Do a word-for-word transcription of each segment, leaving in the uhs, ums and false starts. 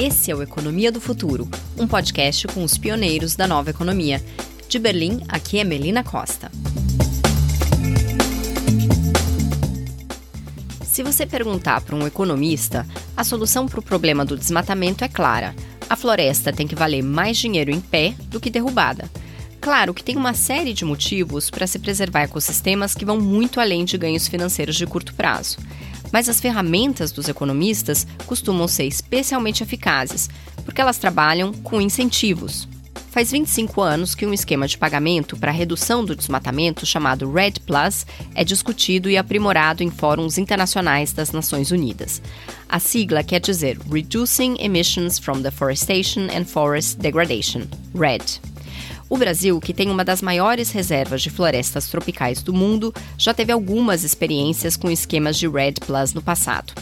Esse é o Economia do Futuro, um podcast com os pioneiros da nova economia. De Berlim, aqui é Melina Costa. Se você perguntar para um economista, a solução para o problema do desmatamento é clara. A floresta tem que valer mais dinheiro em pé do que derrubada. Claro que tem uma série de motivos para se preservar ecossistemas que vão muito além de ganhos financeiros de curto prazo. Mas as ferramentas dos economistas costumam ser especialmente eficazes, porque elas trabalham com incentivos. Faz vinte e cinco anos que um esquema de pagamento para a redução do desmatamento, chamado REDD plus, é discutido e aprimorado em fóruns internacionais das Nações Unidas. A sigla quer dizer Reducing Emissions from Deforestation and Forest Degradation, REDD. O Brasil, que tem uma das maiores reservas de florestas tropicais do mundo, já teve algumas experiências com esquemas de REDD plus no passado.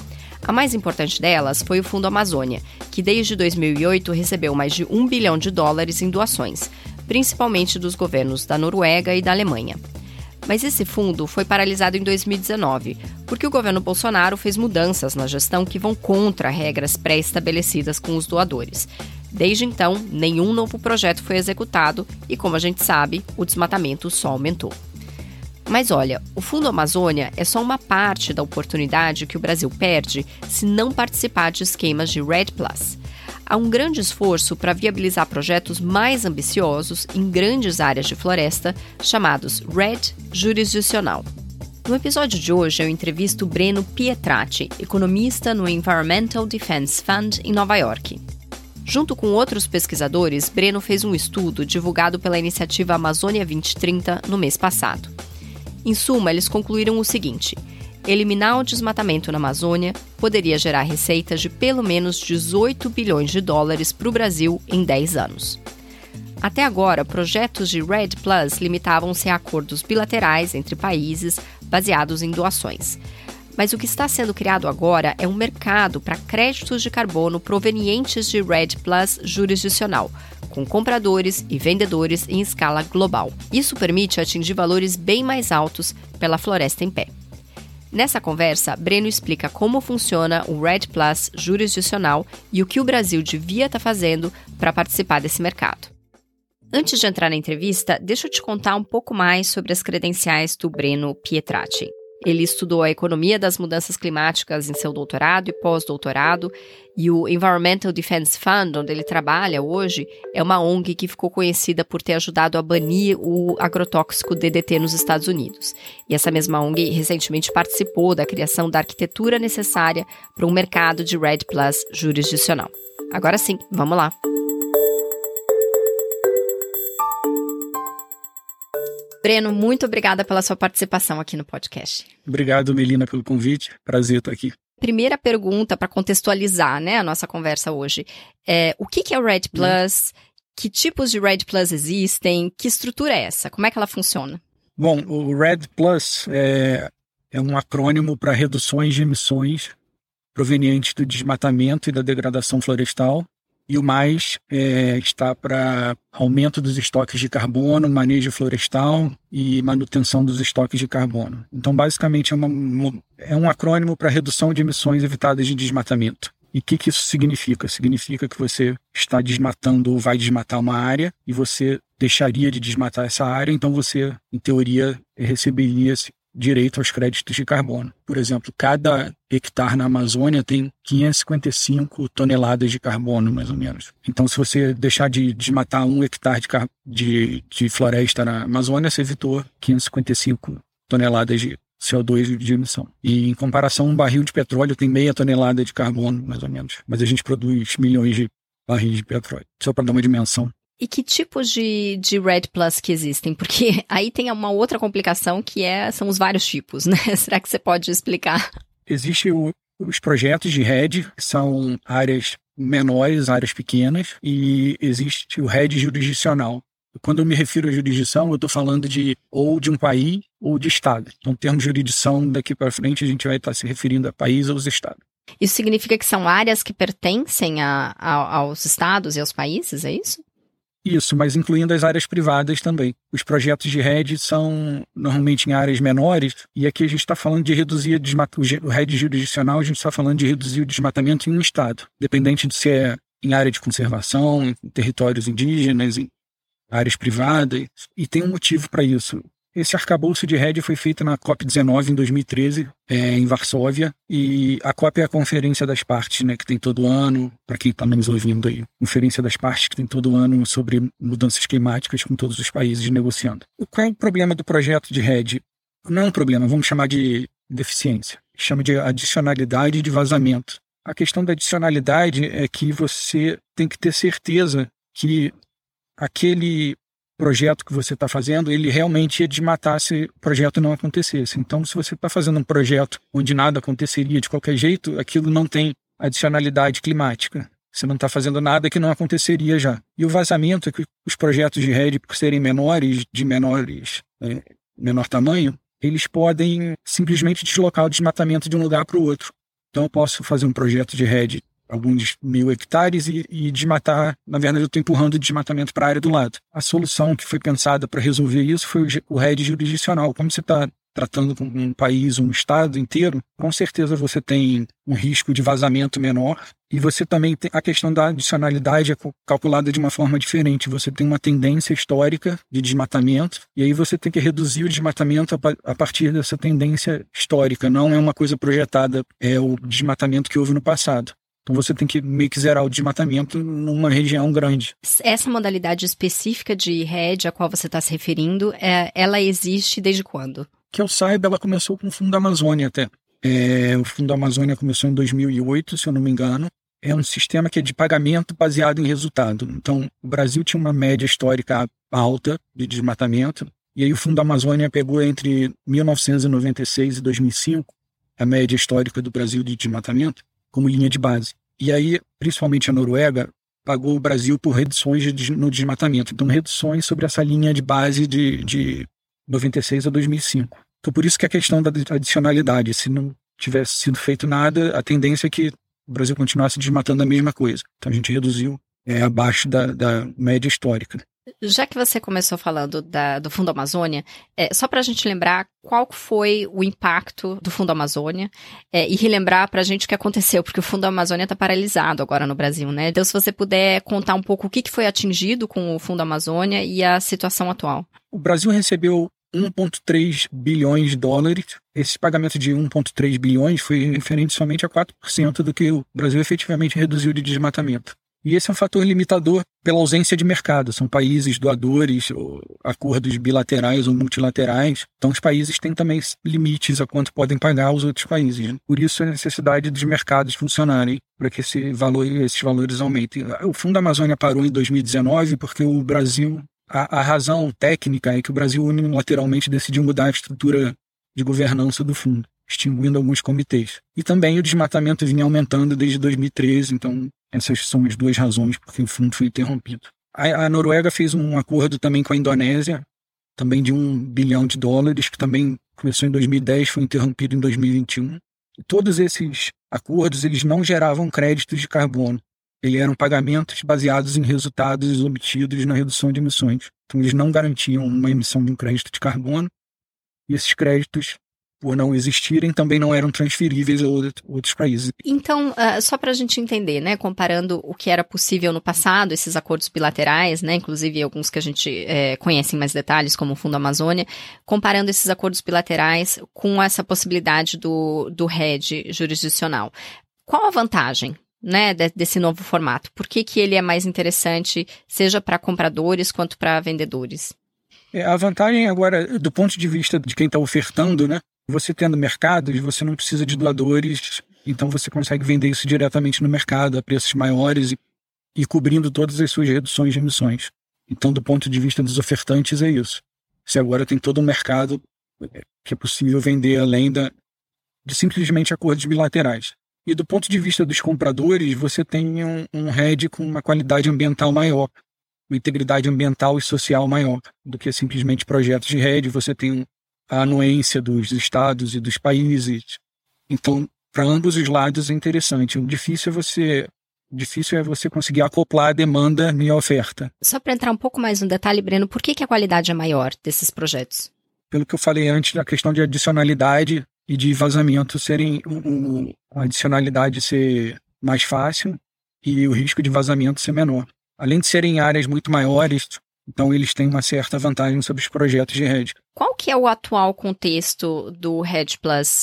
A mais importante delas foi o Fundo Amazônia, que desde dois mil e oito recebeu mais de um bilhão de dólares em doações, principalmente dos governos da Noruega e da Alemanha. Mas esse fundo foi paralisado em dois mil e dezenove, porque o governo Bolsonaro fez mudanças na gestão que vão contra regras pré-estabelecidas com os doadores. Desde então, nenhum novo projeto foi executado e, como a gente sabe, o desmatamento só aumentou. Mas olha, o Fundo Amazônia é só uma parte da oportunidade que o Brasil perde se não participar de esquemas de REDD plus. Há um grande esforço para viabilizar projetos mais ambiciosos em grandes áreas de floresta, chamados REDD jurisdicional. No episódio de hoje, eu entrevisto Breno Pietracci, economista no Environmental Defense Fund em Nova York. Junto com outros pesquisadores, Breno fez um estudo divulgado pela iniciativa Amazônia vinte trinta no mês passado. Em suma, eles concluíram o seguinte: eliminar o desmatamento na Amazônia poderia gerar receitas de pelo menos dezoito bilhões de dólares para o Brasil em dez anos. Até agora, projetos de REDD plus limitavam-se a acordos bilaterais entre países baseados em doações. Mas o que está sendo criado agora é um mercado para créditos de carbono provenientes de REDD plus jurisdicional, com compradores e vendedores em escala global. Isso permite atingir valores bem mais altos pela floresta em pé. Nessa conversa, Breno explica como funciona o REDD plus jurisdicional e o que o Brasil devia estar fazendo para participar desse mercado. Antes de entrar na entrevista, deixa eu te contar um pouco mais sobre as credenciais do Breno Pietracci. Ele estudou a economia das mudanças climáticas em seu doutorado e pós-doutorado, e o Environmental Defense Fund, onde ele trabalha hoje, é uma O N G que ficou conhecida por ter ajudado a banir o agrotóxico D D T nos Estados Unidos. E essa mesma O N G recentemente participou da criação da arquitetura necessária para um mercado de REDD plus jurisdicional. Agora sim, vamos lá! Breno, muito obrigada pela sua participação aqui no podcast. Obrigado, Melina, pelo convite. Prazer estar aqui. Primeira pergunta para contextualizar, né, a nossa conversa hoje. É, o que, que é o REDD plus? Hum. Que tipos de REDD plus existem? Que estrutura é essa? Como é que ela funciona? Bom, o REDD plus é, é um acrônimo para reduções de emissões provenientes do desmatamento e da degradação florestal. E o mais é, está para aumento dos estoques de carbono, manejo florestal e manutenção dos estoques de carbono. Então, basicamente, é, uma, é um acrônimo para redução de emissões evitadas de desmatamento. E o que, que isso significa? Significa que você está desmatando ou vai desmatar uma área e você deixaria de desmatar essa área, então você, em teoria, receberia esse direito aos créditos de carbono. Por exemplo, cada hectare na Amazônia tem quinhentas e cinquenta e cinco toneladas de carbono, mais ou menos. Então, se você deixar de desmatar um hectare de, de, de floresta na Amazônia, você evitou quinhentas e cinquenta e cinco toneladas de C O dois de emissão. E, em comparação, um barril de petróleo tem meia tonelada de carbono, mais ou menos. Mas a gente produz milhões de barris de petróleo, só para dar uma dimensão. E que tipos de, de REDD plus que existem? Porque aí tem uma outra complicação que é, são os vários tipos, né? Será que você pode explicar? Existem os projetos de REDD, que são áreas menores, áreas pequenas, e existe o REDD jurisdicional. Quando eu me refiro à jurisdição, eu estou falando de ou de um país ou de estado. Então, o termo jurisdição, daqui para frente, a gente vai estar se referindo a país ou os estados. Isso significa que são áreas que pertencem a, a, aos estados e aos países, é isso? Isso, mas incluindo as áreas privadas também. Os projetos de REDD são normalmente em áreas menores, e aqui a gente está falando de reduzir o desmatamento. O REDD jurisdicional, a gente está falando de reduzir o desmatamento em um estado, dependente de se é em área de conservação, em territórios indígenas, em áreas privadas, e tem um motivo para isso. Esse arcabouço de REDD foi feito na COP dezenove em dois mil e treze, é, em Varsóvia, e a COP é a Conferência das Partes, né, que tem todo ano, para quem está nos ouvindo aí, Conferência das Partes que tem todo ano sobre mudanças climáticas com todos os países negociando. Qual é o problema do projeto de REDD? Não é um problema, vamos chamar de deficiência. Chama de adicionalidade e de vazamento. A questão da adicionalidade é que você tem que ter certeza que aquele projeto que você está fazendo, ele realmente ia desmatar se o projeto não acontecesse. Então, se você está fazendo um projeto onde nada aconteceria de qualquer jeito, aquilo não tem adicionalidade climática. Você não está fazendo nada que não aconteceria já. E o vazamento é que os projetos de REDD, por serem menores, de menores, é, menor tamanho, eles podem simplesmente deslocar o desmatamento de um lugar para o outro. Então, eu posso fazer um projeto de REDD, alguns mil hectares, e, e desmatar. Na verdade, eu estou empurrando o desmatamento para a área do lado. A solução que foi pensada para resolver isso foi o REDD jurisdicional. Como você está tratando com um país, um estado inteiro, com certeza você tem um risco de vazamento menor, e você também tem a questão da adicionalidade é calculada de uma forma diferente. Você tem uma tendência histórica de desmatamento, e aí você tem que reduzir o desmatamento a partir dessa tendência histórica. Não é uma coisa projetada, é o desmatamento que houve no passado. Então você tem que meio que zerar o desmatamento numa região grande. Essa modalidade específica de REDD a qual você está se referindo, é, ela existe desde quando? Que eu saiba, ela começou com o Fundo Amazônia até. É, o Fundo Amazônia começou em dois mil e oito, se eu não me engano. É um sistema que é de pagamento baseado em resultado. Então, o Brasil tinha uma média histórica alta de desmatamento, e aí o Fundo Amazônia pegou entre mil novecentos e noventa e seis e dois mil e cinco a média histórica do Brasil de desmatamento como linha de base. E aí, principalmente a Noruega, pagou o Brasil por reduções de, no desmatamento. Então, reduções sobre essa linha de base de... de noventa e seis a dois mil e cinco. Então, por isso que a questão da adicionalidade, se não tivesse sido feito nada, a tendência é que o Brasil continuasse desmatando a mesma coisa. Então, a gente reduziu é, abaixo da, da média histórica. Já que você começou falando da, do Fundo Amazônia, é, só para a gente lembrar qual foi o impacto do Fundo Amazônia é, e relembrar para a gente o que aconteceu, porque o Fundo Amazônia está paralisado agora no Brasil, né? Então, se você puder contar um pouco o que, que foi atingido com o Fundo Amazônia e a situação atual. O Brasil recebeu um vírgula três bilhões de dólares. Esse pagamento de um vírgula três bilhões foi referente somente a quatro por cento do que o Brasil efetivamente reduziu de desmatamento. E esse é um fator limitador pela ausência de mercado. São países doadores, acordos bilaterais ou multilaterais. Então, os países têm também limites a quanto podem pagar os outros países. Por isso, a necessidade dos mercados funcionarem para que esse valor, esses valores aumentem. O Fundo Amazônia parou em dois mil e dezenove porque o Brasil... A, a razão técnica é que o Brasil unilateralmente decidiu mudar a estrutura de governança do fundo, extinguindo alguns comitês. E também o desmatamento vinha aumentando desde dois mil e treze, então essas são as duas razões porque o fundo foi interrompido. A, a Noruega fez um acordo também com a Indonésia, também de um bilhão de dólares, que também começou em dois mil e dez, foi interrompido em dois mil e vinte e um. E todos esses acordos eles não geravam créditos de carbono. Eles eram pagamentos baseados em resultados obtidos na redução de emissões. Então, eles não garantiam uma emissão de um crédito de carbono. E esses créditos, por não existirem, também não eram transferíveis a outros países. Então, uh, só para a gente entender, né, comparando o que era possível no passado, esses acordos bilaterais, né, inclusive alguns que a gente é, conhece em mais detalhes, como o Fundo Amazônia, comparando esses acordos bilaterais com essa possibilidade do, do REDD jurisdicional. Qual a vantagem? Né, desse novo formato? Por que, que ele é mais interessante, seja para compradores quanto para vendedores? É, a vantagem agora, do ponto de vista de quem está ofertando, né, você tendo mercados, você não precisa de doadores, então você consegue vender isso diretamente no mercado a preços maiores e, e cobrindo todas as suas reduções de emissões. Então, do ponto de vista dos ofertantes, é isso. Você agora tem todo um mercado que é possível vender além da, de simplesmente acordos bilaterais. E do ponto de vista dos compradores, você tem um, um REDD com uma qualidade ambiental maior, uma integridade ambiental e social maior do que simplesmente projetos de REDD. Você tem a anuência dos estados e dos países. Então, para ambos os lados é interessante. O difícil é você... Difícil é você conseguir acoplar a demanda e a oferta. Só para entrar um pouco mais no detalhe, Breno, por que, que a qualidade é maior desses projetos? Pelo que eu falei antes, a questão de adicionalidade e de vazamento serem um, um, a adicionalidade ser mais fácil e o risco de vazamento ser menor. Além de serem áreas muito maiores, então eles têm uma certa vantagem sobre os projetos de REDD. Qual que é o atual contexto do REDD+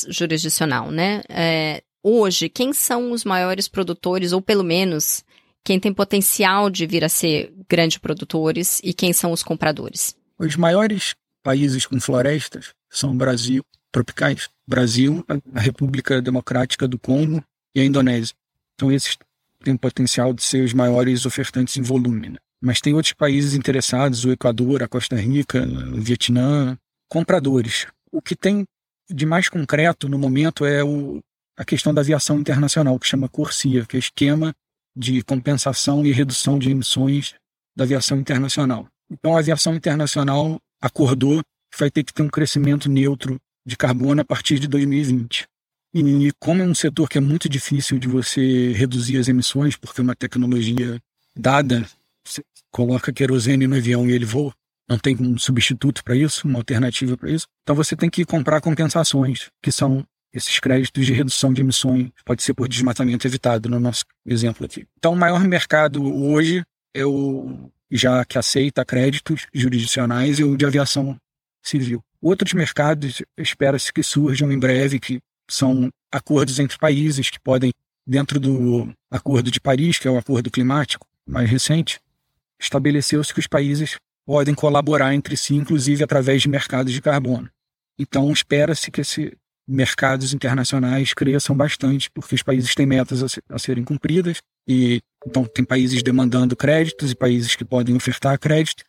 jurisdicional, né? É, hoje, quem são os maiores produtores, ou pelo menos quem tem potencial de vir a ser grandes produtores e quem são os compradores? Os maiores países com florestas são Brasil, tropicais, Brasil, a República Democrática do Congo e a Indonésia. Então esses têm o potencial de ser os maiores ofertantes em volume, né? Mas tem outros países interessados, o Equador, a Costa Rica, o Vietnã, compradores. O que tem de mais concreto no momento é o, a questão da aviação internacional, que chama Corsia, que é esquema de compensação e redução de emissões da aviação internacional. Então a aviação internacional acordou que vai ter que ter um crescimento neutro de carbono a partir de dois mil e vinte. E como é um setor que é muito difícil de você reduzir as emissões, porque é uma tecnologia dada, você coloca querosene no avião e ele voa, não tem um substituto para isso, uma alternativa para isso. Então você tem que comprar compensações, que são esses créditos de redução de emissões, pode ser por desmatamento evitado, no nosso exemplo aqui. Então o maior mercado hoje é o já que aceita créditos jurisdicionais e o de aviação civil. Outros mercados espera-se que surjam em breve, que são acordos entre países que podem, dentro do Acordo de Paris, que é o acordo climático mais recente, estabeleceu-se que os países podem colaborar entre si, inclusive através de mercados de carbono. Então, espera-se que esses mercados internacionais cresçam bastante, porque os países têm metas a, ser, a serem cumpridas, e então tem países demandando créditos e países que podem ofertar crédito.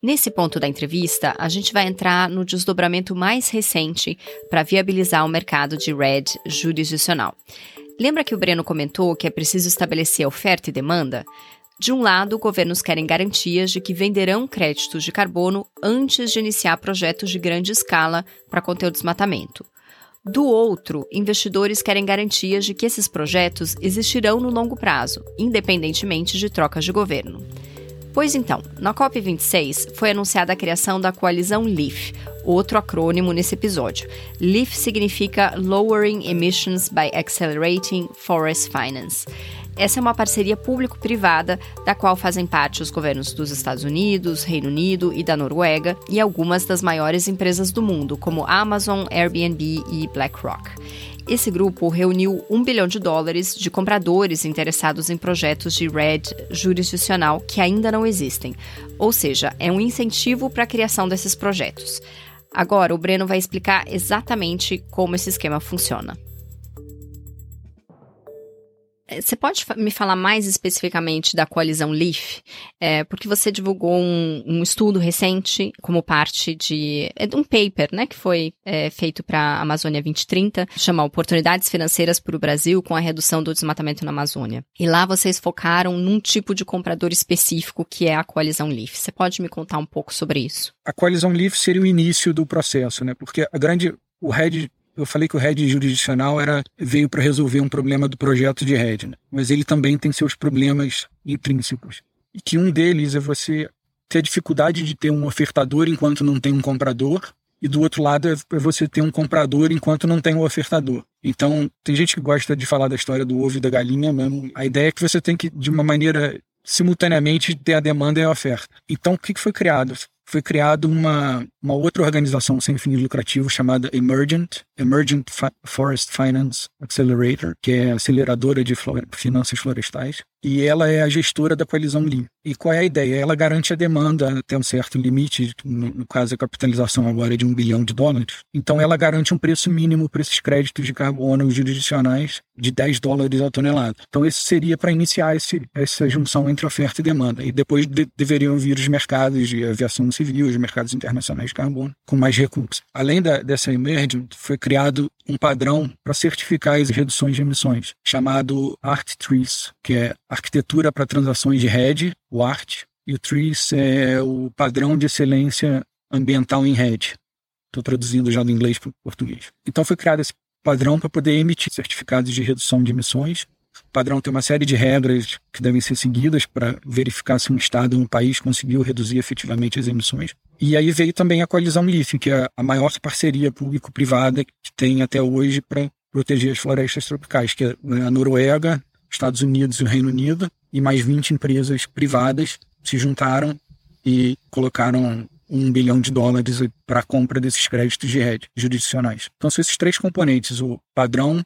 Nesse ponto da entrevista, a gente vai entrar no desdobramento mais recente para viabilizar o mercado de REDD jurisdicional. Lembra que o Breno comentou que é preciso estabelecer oferta e demanda? De um lado, governos querem garantias de que venderão créditos de carbono antes de iniciar projetos de grande escala para conter o desmatamento. Do outro, investidores querem garantias de que esses projetos existirão no longo prazo, independentemente de trocas de governo. Pois então, na COP vinte e seis foi anunciada a criação da coalizão LEAF, outro acrônimo nesse episódio. LEAF significa Lowering Emissions by Accelerating Forest Finance. Essa é uma parceria público-privada da qual fazem parte os governos dos Estados Unidos, Reino Unido e da Noruega e algumas das maiores empresas do mundo, como Amazon, Airbnb e BlackRock. Esse grupo reuniu um bilhão de dólares de compradores interessados em projetos de REDD jurisdicional que ainda não existem, ou seja, é um incentivo para a criação desses projetos. Agora, o Breno vai explicar exatamente como esse esquema funciona. Você pode me falar mais especificamente da coalizão LEAF? É, porque você divulgou um, um estudo recente como parte de, de um paper, né, que foi é, feito para a Amazônia vinte e trinta, chama Oportunidades Financeiras para o Brasil com a Redução do Desmatamento na Amazônia. E lá vocês focaram num tipo de comprador específico que é a coalizão LEAF. Você pode me contar um pouco sobre isso? A coalizão LEAF seria o início do processo, né? Porque a grande, o REDD... Eu falei que o REDD jurisdicional era, veio para resolver um problema do projeto de REDD, né? Mas ele também tem seus problemas intrínsecos. E que um deles é você ter a dificuldade de ter um ofertador enquanto não tem um comprador, e do outro lado é você ter um comprador enquanto não tem um ofertador. Então, tem gente que gosta de falar da história do ovo e da galinha mesmo. A ideia é que você tem que, de uma maneira, simultaneamente ter a demanda e a oferta. Então, o que foi criado? Foi criada uma, uma outra organização sem fins lucrativos chamada Emergent, Emergent Forest Finance Accelerator, que é aceleradora de flore- finanças florestais, e ela é a gestora da coalizão LEAF. E qual é a ideia? Ela garante a demanda até um certo limite, no, no caso a capitalização agora é de um bilhão de dólares, então ela garante um preço mínimo para esses créditos de carbono jurisdicionais de dez dólares a tonelada. Então isso seria para iniciar esse, essa junção entre oferta e demanda, e depois de, deveriam vir os mercados de aviação civil, os mercados internacionais de carbono, com mais recursos. Além da, dessa Emergent, foi criado um padrão para certificar as reduções de emissões, chamado A R T-TREES, que é Arquitetura para Transações de REDD, o A R T, e o TREES é o Padrão de Excelência Ambiental em REDD. Estou traduzindo já do inglês para o português. Então foi criado esse padrão para poder emitir certificados de redução de emissões padrão tem uma série de regras que devem ser seguidas para verificar se um estado ou um país conseguiu reduzir efetivamente as emissões. E aí veio também a coalizão LEAF, que é a maior parceria público-privada que tem até hoje para proteger as florestas tropicais, que é a Noruega, Estados Unidos e o Reino Unido, e mais vinte empresas privadas se juntaram e colocaram um bilhão de dólares para a compra desses créditos de REDD jurisdicionais. Então, são esses três componentes, o padrão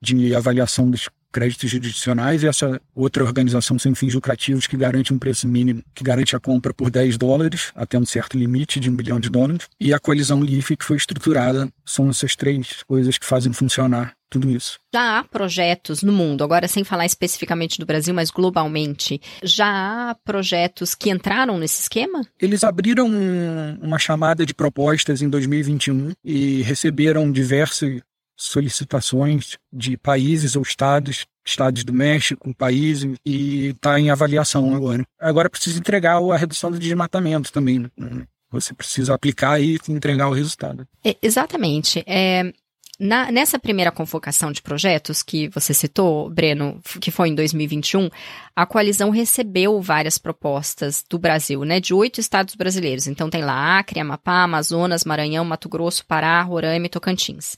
de avaliação dos créditos jurisdicionais e essa outra organização sem fins lucrativos que garante um preço mínimo, que garante a compra por dez dólares, até um certo limite de um bilhão de dólares, e a coalizão LEAF que foi estruturada. São essas três coisas que fazem funcionar tudo isso. Já há projetos no mundo, agora sem falar especificamente do Brasil, mas globalmente, já há projetos que entraram nesse esquema? Eles abriram um, uma chamada de propostas em dois mil e vinte e um e receberam diversas solicitações de países ou estados, estados do México, países, e está em avaliação agora. Agora precisa entregar a redução do desmatamento também, né? Você precisa aplicar e entregar o resultado. É, exatamente. É, na, nessa primeira convocação de projetos que você citou, Breno, que foi em dois mil e vinte e um, a coalizão recebeu várias propostas do Brasil, né, de oito estados brasileiros. Então tem lá Acre, Amapá, Amazonas, Maranhão, Mato Grosso, Pará, Roraima e Tocantins.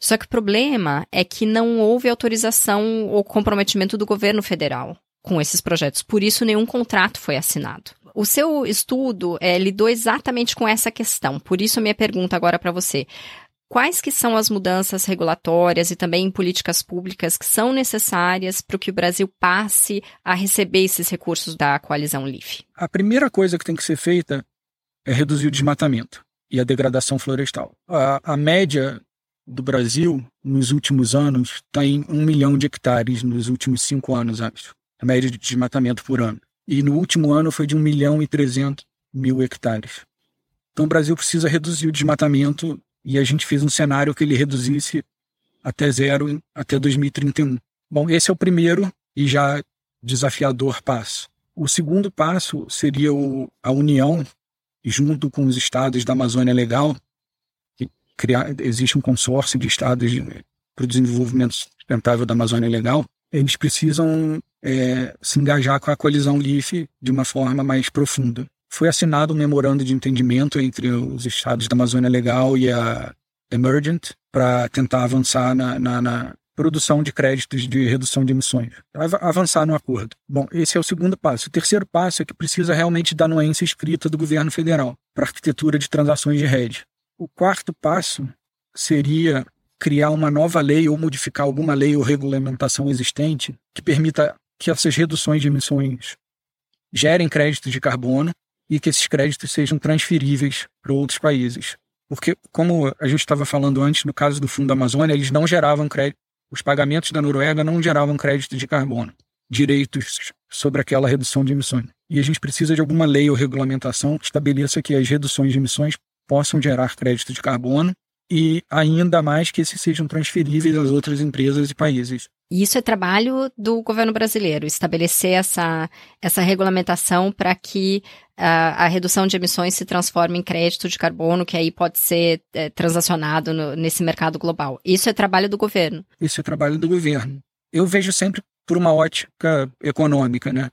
Só que o problema é que não houve autorização ou comprometimento do governo federal com esses projetos. Por isso, nenhum contrato foi assinado. O seu estudo é, lidou exatamente com essa questão. Por isso, a minha pergunta agora para você. Quais que são as mudanças regulatórias e também políticas públicas que são necessárias para que o Brasil passe a receber esses recursos da coalizão LEAF? A primeira coisa que tem que ser feita é reduzir o desmatamento e a degradação florestal. A, a média do Brasil, nos últimos anos, está em um milhão de hectares nos últimos cinco anos, acho. A média de desmatamento por ano. E no último ano foi de um milhão e trezentos mil hectares. Então o Brasil precisa reduzir o desmatamento e a gente fez um cenário que ele reduzisse até zero até dois mil e trinta e um. Bom, esse é o primeiro e já desafiador passo. O segundo passo seria o, a União, junto com os estados da Amazônia Legal, Criar, existe um consórcio de estados de, para o desenvolvimento sustentável da Amazônia Legal. Eles precisam é, se engajar com a coalizão LEAF de uma forma mais profunda. Foi assinado um memorando de entendimento entre os estados da Amazônia Legal e a Emergent para tentar avançar na, na, na produção de créditos de redução de emissões, avançar no acordo. Bom, esse é o segundo passo. O terceiro passo é que precisa realmente da anuência escrita do governo federal para a arquitetura de transações de REDD. O quarto passo seria criar uma nova lei ou modificar alguma lei ou regulamentação existente que permita que essas reduções de emissões gerem créditos de carbono e que esses créditos sejam transferíveis para outros países. Porque, como a gente estava falando antes, no caso do Fundo Amazônia, eles não geravam crédito, os pagamentos da Noruega não geravam crédito de carbono, direitos sobre aquela redução de emissões. E a gente precisa de alguma lei ou regulamentação que estabeleça que as reduções de emissões possam gerar crédito de carbono e ainda mais que esses sejam transferíveis às outras empresas e países. E isso é trabalho do governo brasileiro, estabelecer essa, essa regulamentação para que a, a redução de emissões se transforme em crédito de carbono, que aí pode ser é, transacionado no, nesse mercado global. Isso é trabalho do governo? Isso é trabalho do governo. Eu vejo sempre por uma ótica econômica, né?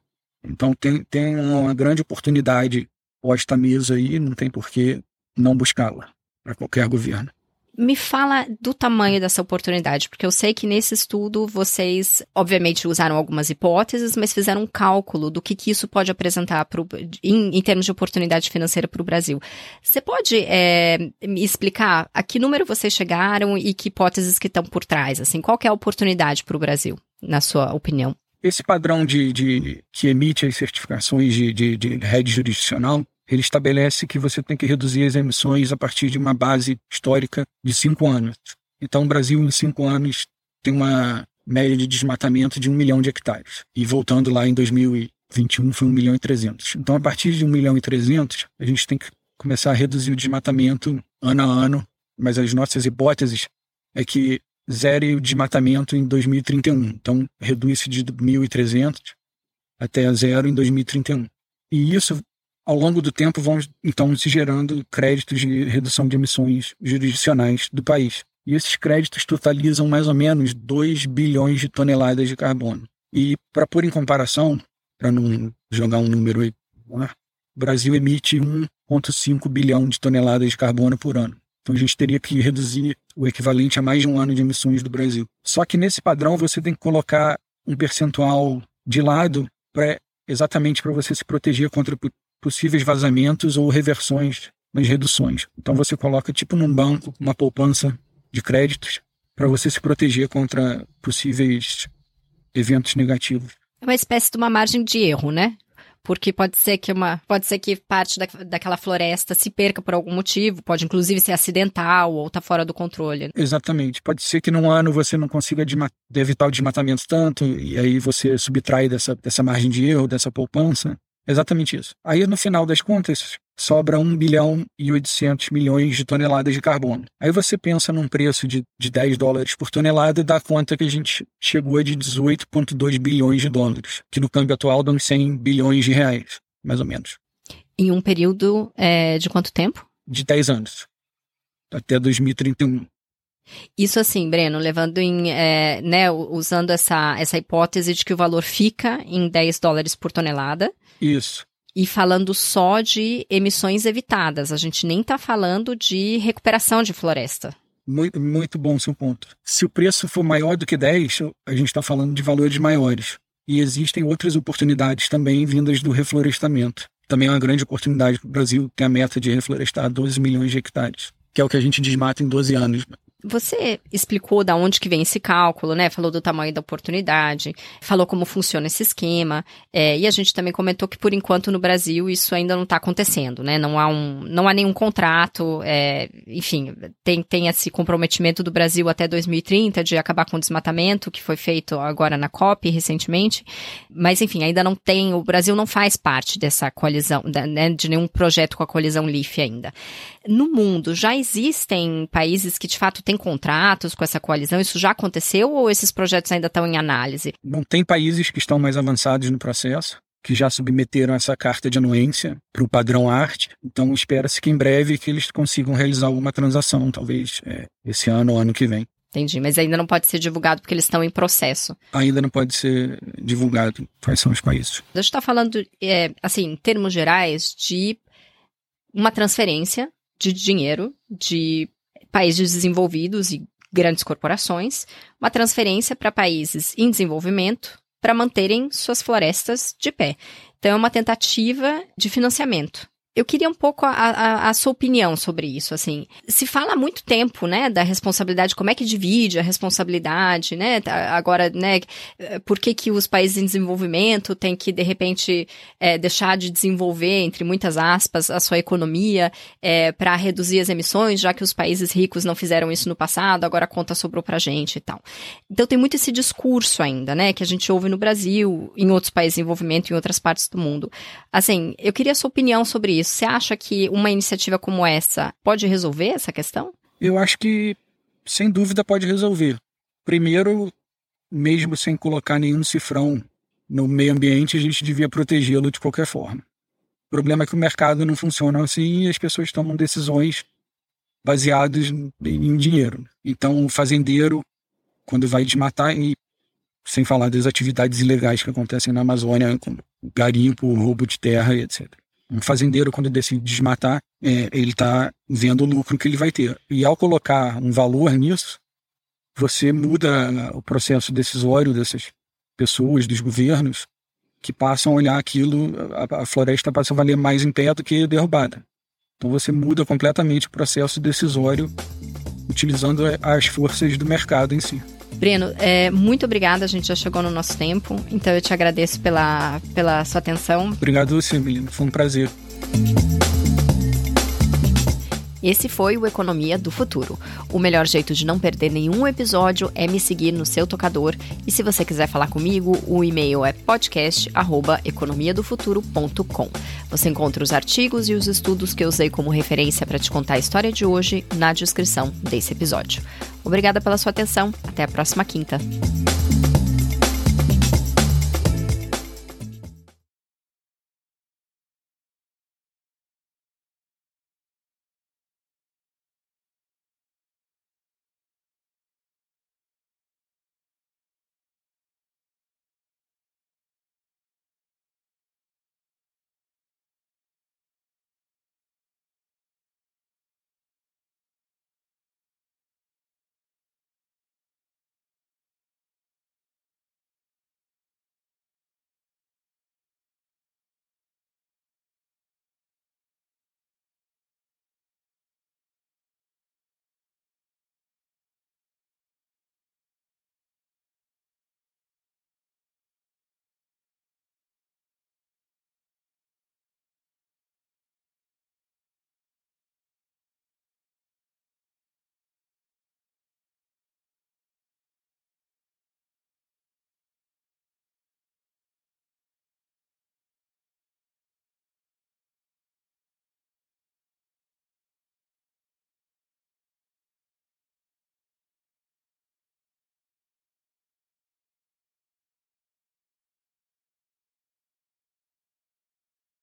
Então tem, tem uma grande oportunidade posta à mesa aí, não tem porquê não buscá-la para qualquer governo. Me fala do tamanho dessa oportunidade, porque eu sei que nesse estudo vocês, obviamente, usaram algumas hipóteses, mas fizeram um cálculo do que, que isso pode apresentar pro, em, em termos de oportunidade financeira para o Brasil. Você pode é, me explicar a que número vocês chegaram e que hipóteses que estão por trás? Assim, qual que é a oportunidade para o Brasil, na sua opinião? Esse padrão de, de, que emite as certificações de, de, de rede jurisdicional, ele estabelece que você tem que reduzir as emissões a partir de uma base histórica de cinco anos. Então, o Brasil, em cinco anos, tem uma média de desmatamento de um milhão de hectares. E voltando lá em dois mil e vinte e um, foi um milhão e trezentos. Então, a partir de um milhão e trezentos, a gente tem que começar a reduzir o desmatamento ano a ano. Mas as nossas hipóteses é que zere o desmatamento em dois mil e trinta e um. Então, reduz-se de mil e trezentos até zero em dois mil e trinta e um. E isso, ao longo do tempo, vão então se gerando créditos de redução de emissões jurisdicionais do país. E esses créditos totalizam mais ou menos dois bilhões de toneladas de carbono. E, para pôr em comparação, para não jogar um número aí, né? O Brasil emite um vírgula cinco bilhão de toneladas de carbono por ano. Então a gente teria que reduzir o equivalente a mais de um ano de emissões do Brasil. Só que nesse padrão você tem que colocar um percentual de lado pra, exatamente para você se proteger contra possíveis vazamentos ou reversões nas reduções. Então você coloca tipo num banco uma poupança de créditos para você se proteger contra possíveis eventos negativos. É uma espécie de uma margem de erro, né? Porque pode ser que, uma, pode ser que parte da, daquela floresta se perca por algum motivo, pode inclusive ser acidental ou está fora do controle. Né? Exatamente. Pode ser que num ano você não consiga evitar o desmatamento tanto, e aí você subtrai dessa, dessa margem de erro, dessa poupança. Exatamente isso. Aí, no final das contas, sobra um bilhão e oitocentos milhões de toneladas de carbono. Aí você pensa num preço de, de dez dólares por tonelada e dá conta que a gente chegou a de dezoito vírgula dois bilhões de dólares, que no câmbio atual dão cem bilhões de reais, mais ou menos. Em um período é, de quanto tempo? De dez anos, até dois mil e trinta e um. Isso assim, Breno, levando em, é, né, usando essa, essa hipótese de que o valor fica em dez dólares por tonelada. Isso. E falando só de emissões evitadas, a gente nem está falando de recuperação de floresta. Muito, muito bom seu ponto. Se o preço for maior do que dez, a gente está falando de valores maiores. E existem outras oportunidades também vindas do reflorestamento. Também é uma grande oportunidade para o Brasil, tem a meta de reflorestar doze milhões de hectares, que é o que a gente desmata em doze anos. Você explicou de onde que vem esse cálculo, né? Falou do tamanho da oportunidade, falou como funciona esse esquema, é, e a gente também comentou que, por enquanto, no Brasil, isso ainda não está acontecendo, né? Não há, um, não há nenhum contrato, é, enfim, tem, tem esse comprometimento do Brasil até dois mil e trinta de acabar com o desmatamento, que foi feito agora na COP, recentemente, mas, enfim, ainda não tem, o Brasil não faz parte dessa coalizão, da, né, de nenhum projeto com a coalizão LEAF ainda. No mundo, já existem países que, de fato, tem contratos com essa coalizão? Isso já aconteceu ou esses projetos ainda estão em análise? Bom, tem países que estão mais avançados no processo, que já submeteram essa carta de anuência para o padrão ART. Então, espera-se que em breve que eles consigam realizar alguma transação, talvez é, esse ano ou ano que vem. Entendi, mas ainda não pode ser divulgado porque eles estão em processo. Ainda não pode ser divulgado quais são os países. A gente está falando, é, assim, em termos gerais, de uma transferência de dinheiro, de países desenvolvidos e grandes corporações, uma transferência para países em desenvolvimento para manterem suas florestas de pé. Então, é uma tentativa de financiamento. Eu queria um pouco a, a, a sua opinião sobre isso, assim. Se fala há muito tempo, né, da responsabilidade, como é que divide a responsabilidade, né, agora, né, por que que os países em desenvolvimento têm que, de repente, é, deixar de desenvolver, entre muitas aspas, a sua economia é, para reduzir as emissões, já que os países ricos não fizeram isso no passado, agora a conta sobrou para a gente e tal. Então, tem muito esse discurso ainda, né, que a gente ouve no Brasil, em outros países em desenvolvimento, em outras partes do mundo. Assim, eu queria a sua opinião sobre isso. Você acha que uma iniciativa como essa pode resolver essa questão? Eu acho que, sem dúvida, pode resolver. Primeiro, mesmo sem colocar nenhum cifrão no meio ambiente, a gente devia protegê-lo de qualquer forma. O problema é que o mercado não funciona assim e as pessoas tomam decisões baseadas em dinheiro. Então, o fazendeiro, quando vai desmatar, e sem falar das atividades ilegais que acontecem na Amazônia, como garimpo, roubo de terra, etcétera. Um fazendeiro, quando decide desmatar, é, ele está vendo o lucro que ele vai ter. E ao colocar um valor nisso, você muda o processo decisório dessas pessoas, dos governos, que passam a olhar aquilo, a, a floresta passa a valer mais em pé do que derrubada. Então você muda completamente o processo decisório, utilizando as forças do mercado em si. Breno, é, muito obrigada, a gente já chegou no nosso tempo, então eu te agradeço pela, pela sua atenção. Obrigado você, Melina, foi um prazer. Esse foi o Economia do Futuro. O melhor jeito de não perder nenhum episódio é me seguir no seu tocador, e se você quiser falar comigo, o e-mail é podcast arroba economia do futuro ponto com. Você encontra os artigos e os estudos que eu usei como referência para te contar a história de hoje na descrição desse episódio. Obrigada pela sua atenção. Até a próxima quinta.